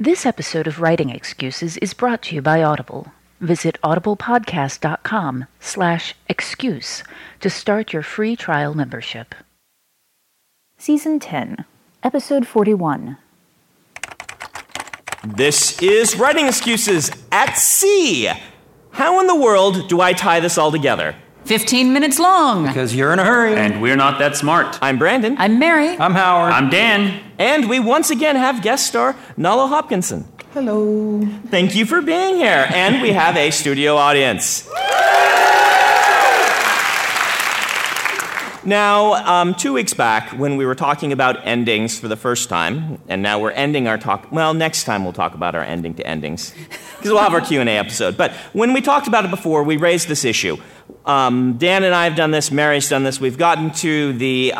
This episode of Writing Excuses is brought to you by Audible. Visit audiblepodcast.com/excuse to start your free trial membership. Season 10, Episode 41. This is Writing Excuses at Sea. How in the world do I tie this all together? 15 minutes long. Because you're in a hurry. And we're not that smart. I'm Brandon. I'm Mary. I'm Howard. I'm Dan. And we once again have guest star Nalo Hopkinson. Hello. Thank you for being here. And we have a studio audience. Now, 2 weeks back, when we were talking about endings for the first time, and now we're ending our talk... Well, next time we'll talk about our ending to endings, because we'll have our Q&A episode. But when we talked about it before, we raised this issue. Dan and I have done this, Mary's done this. We've gotten to the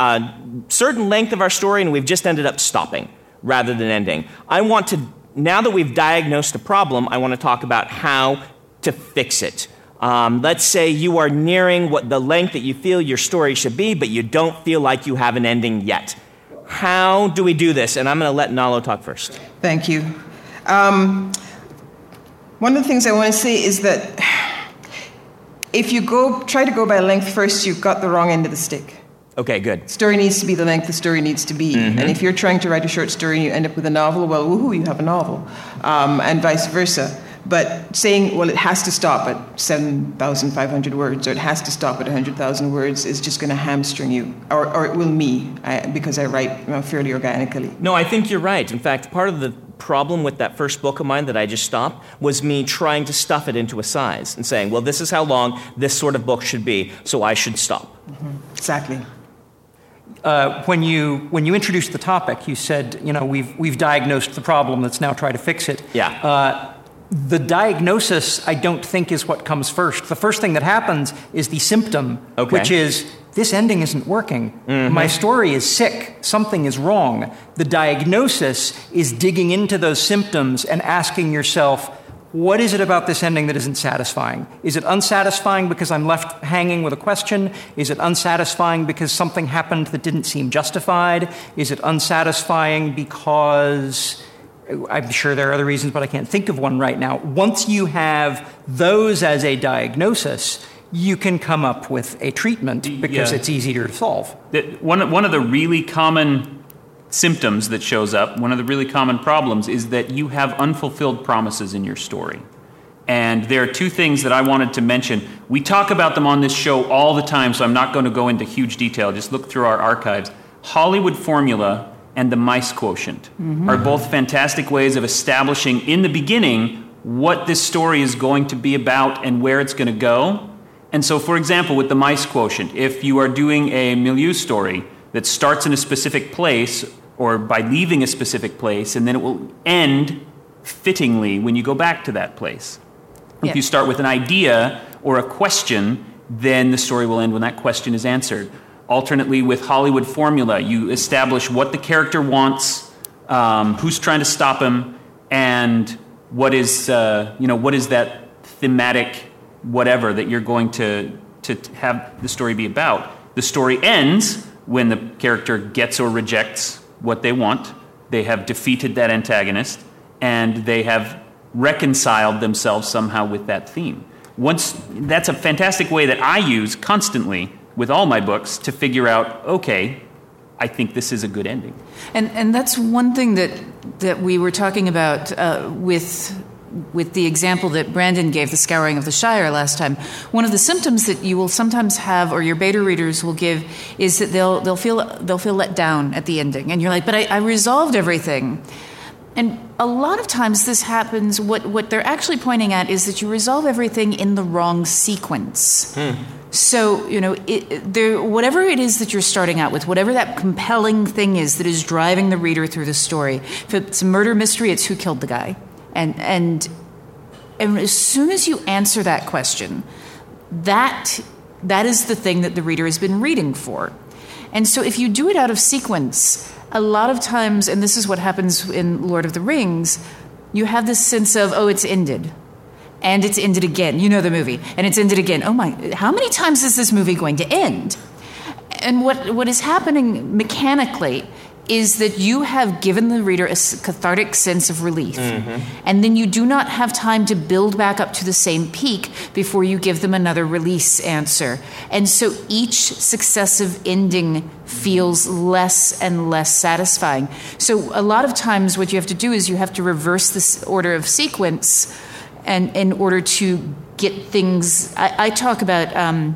certain length of our story, and we've just ended up stopping rather than ending. I want to... Now that we've diagnosed a problem, I want to talk about how to fix it. Let's say you are nearing what the length that you feel your story should be, but you don't feel like you have an ending yet. How do we do this? And I'm going to let Nalo talk first. Thank you. One of the things I want to say is that if you try to go by length first, you've got the wrong end of the stick. Okay, good. Story needs to be the length the story needs to be. Mm-hmm. And if you're trying to write a short story and you end up with a novel, well, woohoo, you have a novel, and vice versa. But saying, well, it has to stop at 7,500 words or it has to stop at 100,000 words is just going to hamstring you, or it will because I write fairly organically. No, I think you're right. In fact, part of the problem with that first book of mine that I just stopped was me trying to stuff it into a size and saying, well, this is how long this sort of book should be, so I should stop. Mm-hmm. Exactly. When you introduced the topic, you said, we've diagnosed the problem, let's now try to fix it. Yeah. The diagnosis, I don't think, is what comes first. The first thing that happens is the symptom, which is, this ending isn't working. Mm-hmm. My story is sick. Something is wrong. The diagnosis is digging into those symptoms and asking yourself, what is it about this ending that isn't satisfying? Is it unsatisfying because I'm left hanging with a question? Is it unsatisfying because something happened that didn't seem justified? Is it unsatisfying because... I'm sure there are other reasons, but I can't think of one right now. Once you have those as a diagnosis, you can come up with a treatment because it's easier to solve. One of the really common symptoms that shows up, one of the really common problems, is that you have unfulfilled promises in your story. And there are two things that I wanted to mention. We talk about them on this show all the time, so I'm not going to go into huge detail. Just look through our archives. Hollywood formula and the MICE quotient are both fantastic ways of establishing in the beginning what this story is going to be about and where it's going to go. And so, for example, with the MICE quotient, if you are doing a milieu story that starts in a specific place or by leaving a specific place, and then it will end fittingly when you go back to that place. If you start with an idea or a question, then the story will end when that question is answered. Alternately, with Hollywood formula, you establish what the character wants, who's trying to stop him, and what is that thematic whatever that you're going to have the story be about. The story ends when the character gets or rejects what they want. They have defeated that antagonist, and they have reconciled themselves somehow with that theme. That's a fantastic way that I use constantly with all my books to figure out, okay, I think this is a good ending. And that's one thing that we were talking about with the example that Brandon gave, the Scouring of the Shire, last time. One of the symptoms that you will sometimes have, or your beta readers will give, is that they'll feel let down at the ending, and you're like, but I resolved everything. And a lot of times this happens, what they're actually pointing at is that you resolve everything in the wrong sequence. So, whatever it is that you're starting out with, whatever that compelling thing is that is driving the reader through the story, if it's a murder mystery, it's who killed the guy. And as soon as you answer that question, that is the thing that the reader has been reading for. And so if you do it out of sequence, a lot of times, and this is what happens in Lord of the Rings, you have this sense of, oh, it's ended. And it's ended again. You know the movie. And it's ended again. Oh my, how many times is this movie going to end? And what is happening mechanically is that you have given the reader a cathartic sense of relief. And then you do not have time to build back up to the same peak before you give them another release answer. And so each successive ending feels less and less satisfying. So a lot of times what you have to do is you have to reverse this order of sequence, and in order to get things... I talk about...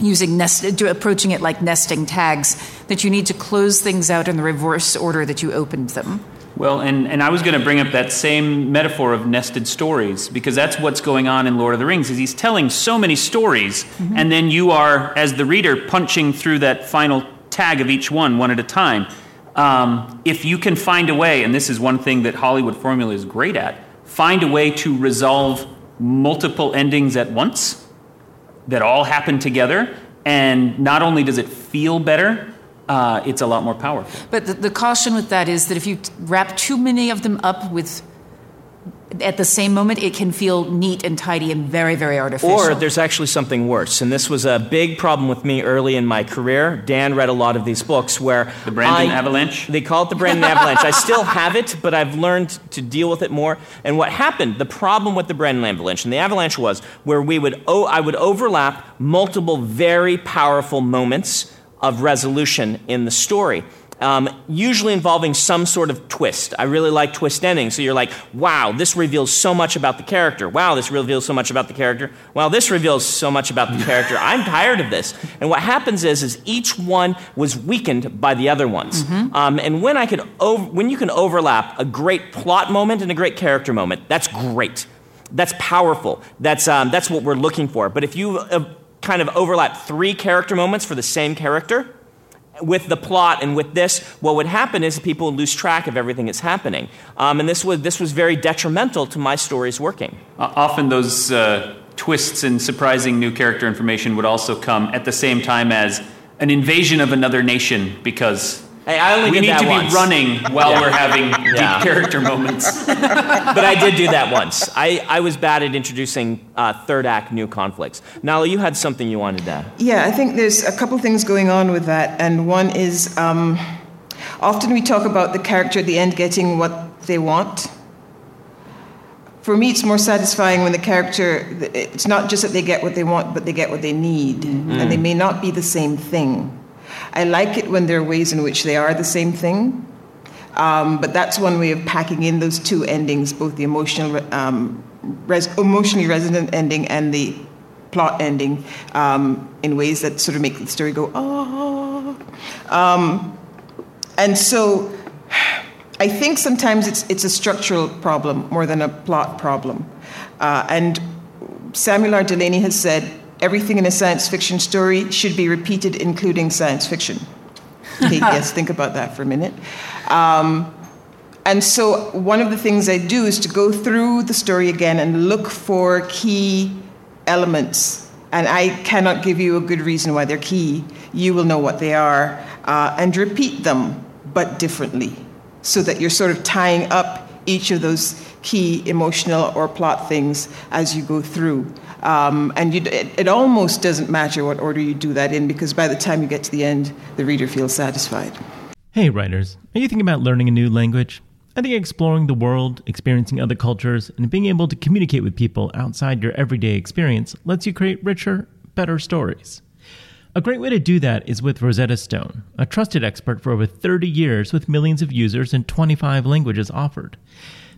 using approaching it like nesting tags, that you need to close things out in the reverse order that you opened them. Well, and I was going to bring up that same metaphor of nested stories, because that's what's going on in Lord of the Rings, is he's telling so many stories, and then you are, as the reader, punching through that final tag of each one at a time. If you can find a way, and this is one thing that Hollywood formula is great at, find a way to resolve multiple endings at once, that all happen together, and not only does it feel better, it's a lot more powerful. But the caution with that is that if you wrap too many of them up at the same moment, it can feel neat and tidy and very, very artificial. Or there's actually something worse, and this was a big problem with me early in my career. Dan read a lot of these books where... The Brandon Avalanche? They call it the Brandon Avalanche. I still have it, but I've learned to deal with it more. And what happened, the problem with the Brandon Avalanche, and the Avalanche was where I would overlap multiple very powerful moments of resolution in the story. Usually involving some sort of twist. I really like twist endings. So you're like, wow, this reveals so much about the character. Wow, this reveals so much about the character. Wow, this reveals so much about the character. I'm tired of this. And what happens is each one was weakened by the other ones. And when you can overlap a great plot moment and a great character moment, that's great. That's powerful. That's what we're looking for. But if you kind of overlap three character moments for the same character, with the plot and with this, what would happen is people would lose track of everything that's happening. And this was very detrimental to my stories working. Often those twists and surprising new character information would also come at the same time as an invasion of another nation, because... Hey, we need to be running while we're having deep character moments. But I did do that once. I was bad at introducing third act new conflicts. Nalo, you had something you wanted to add. Yeah, I think there's a couple things going on with that. And one is often we talk about the character at the end getting what they want. For me, it's more satisfying when the character, it's not just that they get what they want, but they get what they need. Mm. And they may not be the same thing. I like it when there are ways in which they are the same thing. But that's one way of packing in those two endings, both the emotionally resonant ending and the plot ending, in ways that sort of make the story go, oh. And so I think sometimes it's a structural problem more than a plot problem. And Samuel R. Delany has said, everything in a science fiction story should be repeated, including science fiction. Okay, yes, think about that for a minute. And so one of the things I do is to go through the story again and look for key elements. And I cannot give you a good reason why they're key. You will know what they are. And repeat them, but differently, so that you're sort of tying up each of those key emotional or plot things as you go through. And it almost doesn't matter what order you do that in, because by the time you get to the end, the reader feels satisfied. Hey, writers. Are you thinking about learning a new language? I think exploring the world, experiencing other cultures, and being able to communicate with people outside your everyday experience lets you create richer, better stories. A great way to do that is with Rosetta Stone, a trusted expert for over 30 years with millions of users and 25 languages offered.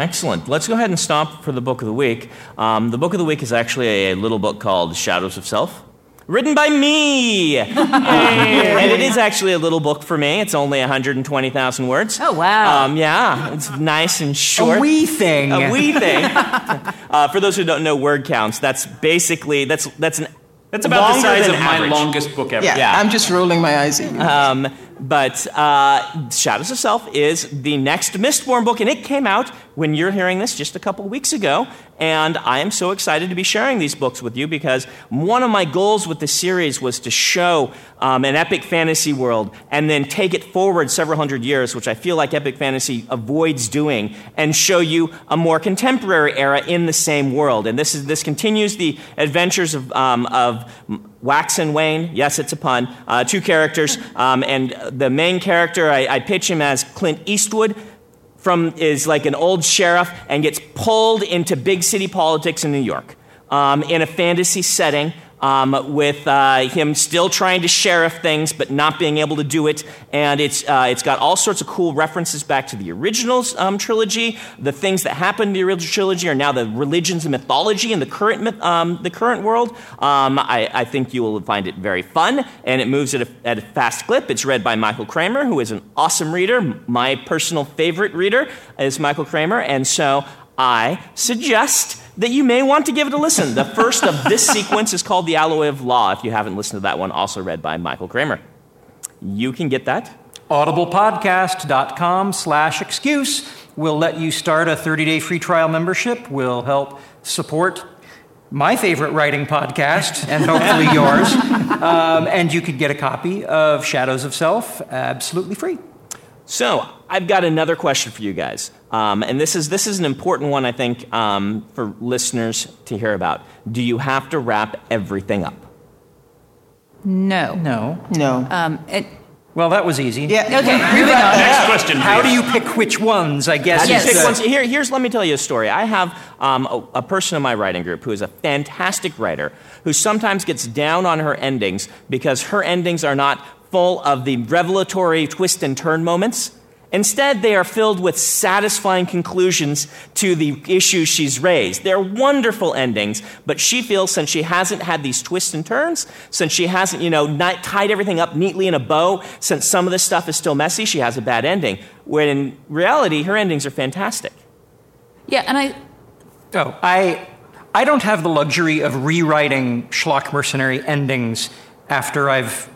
Excellent. Let's go ahead and stop for the book of the week. The book of the week is actually a little book called Shadows of Self, written by me. And it is actually a little book for me. It's only 120,000 words. Oh, wow. Yeah, it's nice and short. A wee thing. For those who don't know word counts, that's basically, that's about the size of my longest book ever. Yeah, I'm just rolling my eyes at you. But Shadows of Self is the next Mistborn book, and it came out when you're hearing this just a couple weeks ago. And I am so excited to be sharing these books with you because one of my goals with the series was to show an epic fantasy world and then take it forward several hundred years, which I feel like epic fantasy avoids doing, and show you a more contemporary era in the same world. And this continues the adventures of Wax and Wayne, yes, it's a pun, two characters, and the main character, I pitch him as Clint Eastwood, is like an old sheriff and gets pulled into big city politics in New York in a fantasy setting with him still trying to sheriff things but not being able to do it. And it's got all sorts of cool references back to the original trilogy. The things that happened in the original trilogy are now the religions and mythology in the current world. I think you will find it very fun, and it moves at a fast clip. It's read by Michael Kramer, who is an awesome reader. My personal favorite reader is Michael Kramer, and so I suggest that you may want to give it a listen. The first of this sequence is called The Alloy of Law, if you haven't listened to that one, also read by Michael Kramer. You can get that. audiblepodcast.com/excuse. We'll let you start a 30-day free trial membership. We'll help support my favorite writing podcast, and hopefully yours. And you could get a copy of Shadows of Self absolutely free. So, I've got another question for you guys. And this is an important one, I think, for listeners to hear about. Do you have to wrap everything up? No. No. No. Well, that was easy. Yeah. Okay. Moving on. Next question. How do you pick which ones? I guess. Yes. Pick ones? Here's. Let me tell you a story. I have a person in my writing group who is a fantastic writer who sometimes gets down on her endings because her endings are not full of the revelatory twist and turn moments. Instead, they are filled with satisfying conclusions to the issues she's raised. They're wonderful endings, but she feels since she hasn't had these twists and turns, since she hasn't, tied everything up neatly in a bow, since some of this stuff is still messy, she has a bad ending. When in reality, her endings are fantastic. Yeah, and I don't have the luxury of rewriting Schlock Mercenary endings after I've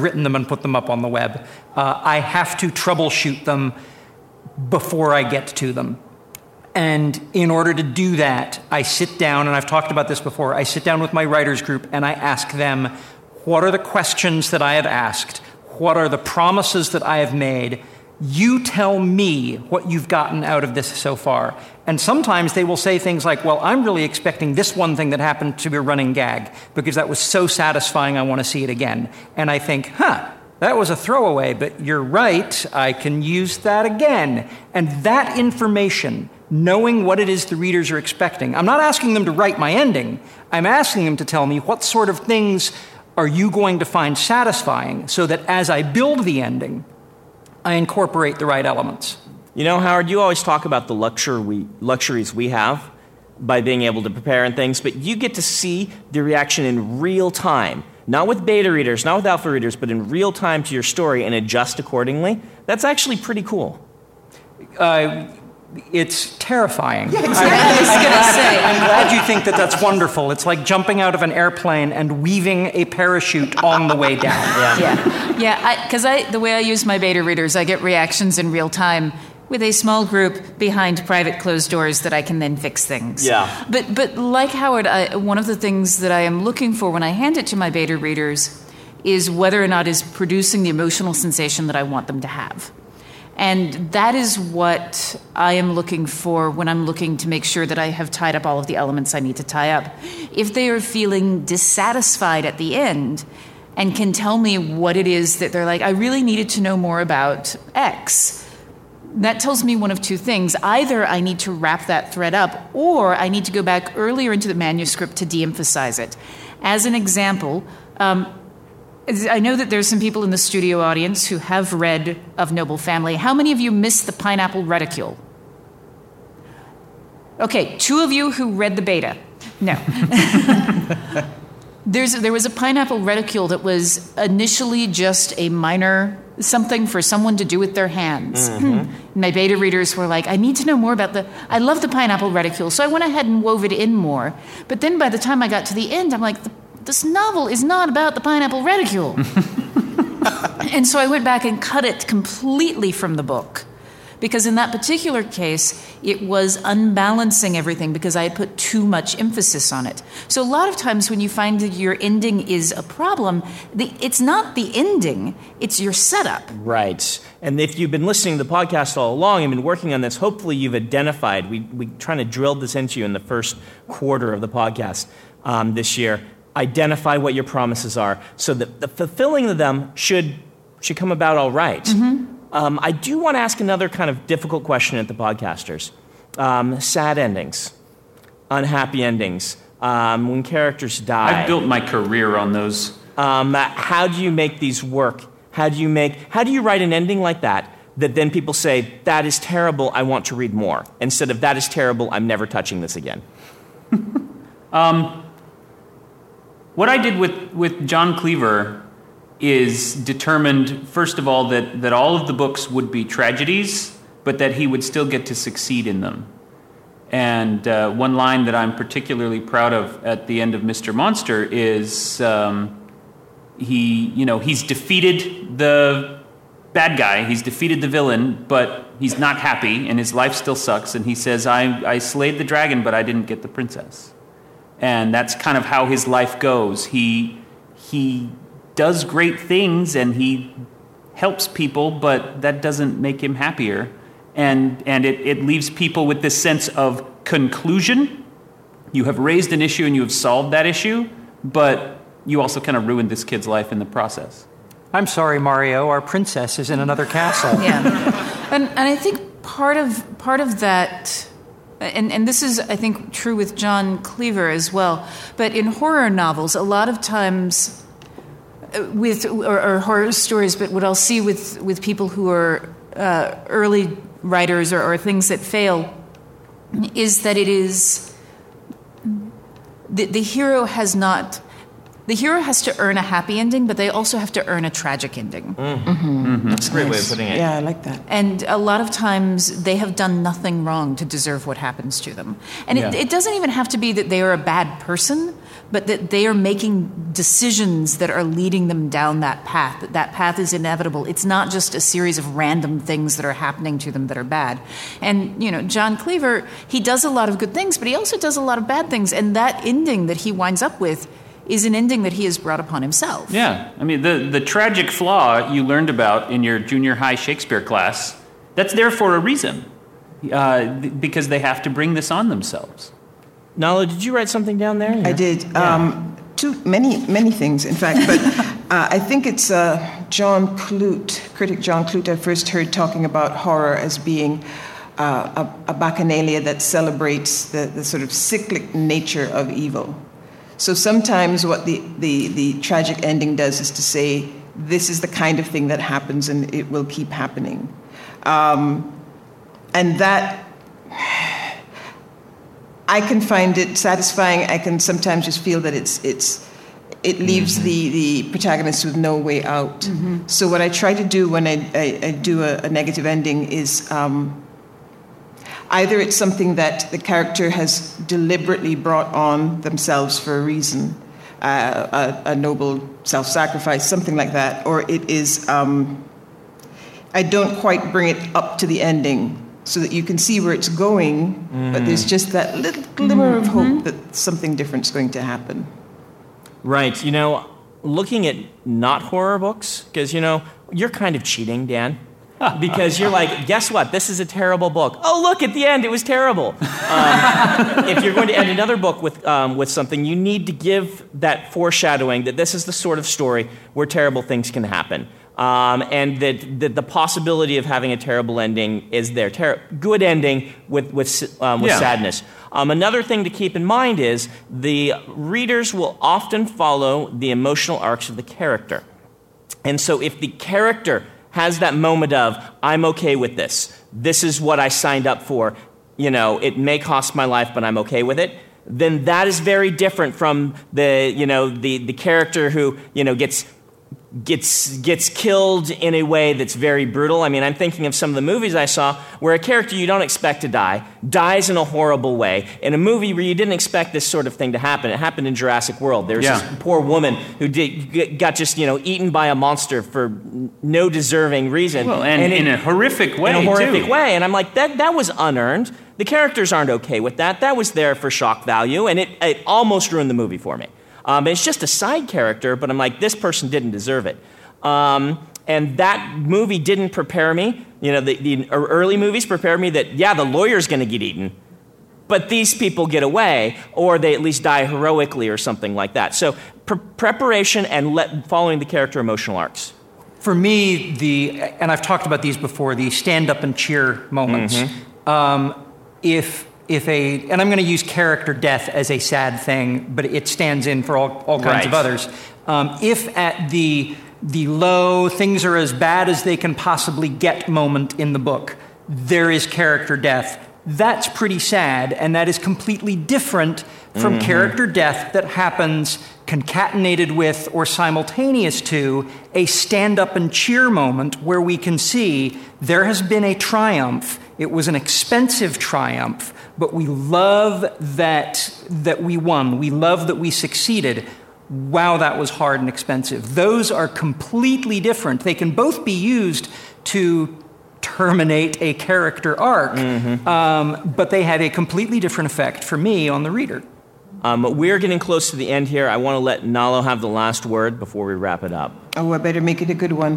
written them and put them up on the web. I have to troubleshoot them before I get to them. And in order to do that, I sit down, and I've talked about this before, I sit down with my writers group and I ask them, what are the questions that I have asked? What are the promises that I have made? You tell me what you've gotten out of this so far. And sometimes they will say things like, well, I'm really expecting this one thing that happened to be a running gag because that was so satisfying, I want to see it again. And I think, that was a throwaway, but you're right, I can use that again. And that information, knowing what it is the readers are expecting, I'm not asking them to write my ending. I'm asking them to tell me what sort of things are you going to find satisfying so that as I build the ending, I incorporate the right elements. You know, Howard, you always talk about the luxuries we have by being able to prepare and things, but you get to see the reaction in real time, not with beta readers, not with alpha readers, but in real time to your story and adjust accordingly. That's actually pretty cool. It's terrifying. Yeah, exactly. I'm glad you think that that's wonderful. It's like jumping out of an airplane and weaving a parachute on the way down. Yeah. Because the way I use my beta readers, I get reactions in real time with a small group behind private closed doors that I can then fix things. Yeah. But like Howard, one of the things that I am looking for when I hand it to my beta readers is whether or not it's producing the emotional sensation that I want them to have. And that is what I am looking for when I'm looking to make sure that I have tied up all of the elements I need to tie up. If they are feeling dissatisfied at the end and can tell me what it is that they're like, I really needed to know more about X, that tells me one of two things. Either I need to wrap that thread up, or I need to go back earlier into the manuscript to de-emphasize it. As an example, I know that there's some people in the studio audience who have read Of Noble Family. How many of you missed the pineapple reticule? Okay, two of you who read the beta. No. There was a pineapple reticule that was initially just a minor something for someone to do with their hands. Mm-hmm. My beta readers were like, I need to know more about I love the pineapple reticule, so I went ahead and wove it in more. But then by the time I got to the end, I'm like, this novel is not about the pineapple reticule. And so I went back and cut it completely from the book, because in that particular case, it was unbalancing everything because I had put too much emphasis on it. So a lot of times when you find that your ending is a problem, it's not the ending, it's your setup. Right. And if you've been listening to the podcast all along and been working on this, hopefully you've identified, we kind of drilled this into you in the first quarter of the podcast this year. Identify what your promises are so that the fulfilling of them should come about all right. Mm-hmm. I do want to ask another kind of difficult question at the podcasters. Sad endings, unhappy endings, when characters die. I've built my career on those. How do you make these work? How do you write an ending like that then people say, that is terrible, I want to read more, instead of that is terrible, I'm never touching this again? What I did with John Cleaver is determined, first of all, that all of the books would be tragedies, but that he would still get to succeed in them. And one line that I'm particularly proud of at the end of Mr. Monster is he's defeated the bad guy, he's defeated the villain, but he's not happy and his life still sucks, and he says, I slayed the dragon, but I didn't get the princess. And that's kind of how his life goes. He does great things and he helps people, but that doesn't make him happier. And it leaves people with this sense of conclusion. You have raised an issue and you have solved that issue, but you also kind of ruined this kid's life in the process. I'm sorry, Mario, our princess is in another castle. Yeah. And I think part of that, and this is, I think, true with John Cleaver as well, but in horror novels, a lot of times or horror stories, but what I'll see with people who are early writers or things that fail is that it is the hero has not... The hero has to earn a happy ending, but they also have to earn a tragic ending. Mm. Mm-hmm. Mm-hmm. That's a great way of putting it. Yeah, I like that. And a lot of times, they have done nothing wrong to deserve what happens to them. And it doesn't even have to be that they are a bad person, but that they are making decisions that are leading them down that path. That path is inevitable. It's not just a series of random things that are happening to them that are bad. And, John Cleaver, he does a lot of good things, but he also does a lot of bad things. And that ending that he winds up with is an ending that he has brought upon himself. Yeah. I mean, the tragic flaw you learned about in your junior high Shakespeare class, that's there for a reason, because they have to bring this on themselves. Nalo, did you write something down there? Yeah. I did. Yeah. Many things, in fact. But I think it's critic John Clute, I first heard talking about horror as being a bacchanalia that celebrates the sort of cyclic nature of evil. So sometimes what the tragic ending does is to say, this is the kind of thing that happens and it will keep happening. And that, I can find it satisfying. I can sometimes just feel that it leaves mm-hmm. the protagonist with no way out. Mm-hmm. So what I try to do when I do a negative ending is... either it's something that the character has deliberately brought on themselves for a reason, a noble self-sacrifice, something like that, or it is, I don't quite bring it up to the ending so that you can see where it's going, but there's just that little glimmer of hope that something different's going to happen. Right. Looking at not horror books, because, you're kind of cheating, Dan. Because you're like, guess what? This is a terrible book. Oh, look, at the end, it was terrible. If you're going to end another book with something, you need to give that foreshadowing that this is the sort of story where terrible things can happen. And that the possibility of having a terrible ending is there. Good ending with sadness. Another thing to keep in mind is the readers will often follow the emotional arcs of the character. And so if the character has that moment of, I'm okay with this. This is what I signed up for. It may cost my life, but I'm okay with it. Then that is very different from the character who, gets killed in a way that's very brutal. I mean, I'm thinking of some of the movies I saw where a character you don't expect to die, dies in a horrible way. In a movie where you didn't expect this sort of thing to happen. It happened in Jurassic World. There was this poor woman who got just, eaten by a monster for no deserving reason. Well, and in a horrific way, too. And I'm like, that was unearned. The characters aren't okay with that. That was there for shock value, and it almost ruined the movie for me. It's just a side character, but I'm like, this person didn't deserve it. And that movie didn't prepare me. The early movies prepared me that, the lawyer's going to get eaten, but these people get away, or they at least die heroically or something like that. So preparation and following the character emotional arcs. For me, and I've talked about these before, the stand up and cheer moments. Mm-hmm. And I'm going to use character death as a sad thing, but it stands in for all kinds of others. If at the low, things are as bad as they can possibly get moment in the book, there is character death. That's pretty sad, and that is completely different from character death that happens concatenated with or simultaneous to a stand-up and cheer moment where we can see there has been a triumph. It was an expensive triumph, but we love that we won. We love that we succeeded. Wow, that was hard and expensive. Those are completely different. They can both be used to terminate a character arc, but they have a completely different effect for me on the reader. We're getting close to the end here. I want to let Nalo have the last word before we wrap it up. Oh, I better make it a good one.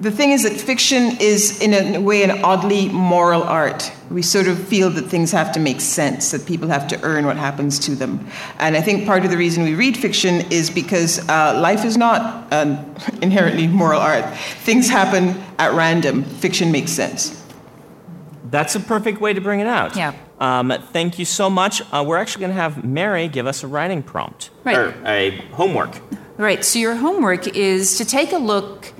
The thing is that fiction is, in a way, an oddly moral art. We sort of feel that things have to make sense, that people have to earn what happens to them. And I think part of the reason we read fiction is because life is not an inherently moral art. Things happen at random. Fiction makes sense. That's a perfect way to bring it out. Yeah. Thank you so much. We're actually going to have Mary give us a writing prompt. Right. Or a homework. Right. So your homework is to take a look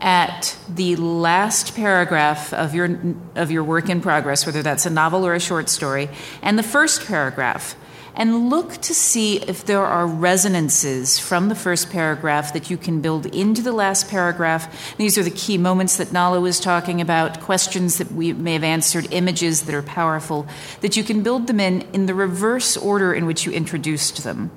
at the last paragraph of your work in progress, whether that's a novel or a short story, and the first paragraph, and look to see if there are resonances from the first paragraph that you can build into the last paragraph. These are the key moments that Nalo was talking about, questions that we may have answered, images that are powerful, that you can build them in the reverse order in which you introduced them.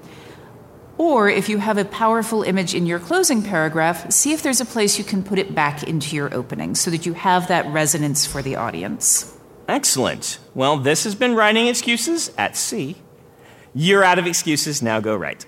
Or if you have a powerful image in your closing paragraph, see if there's a place you can put it back into your opening so that you have that resonance for the audience. Excellent. Well, this has been Writing Excuses at Sea. You're out of excuses, now go write.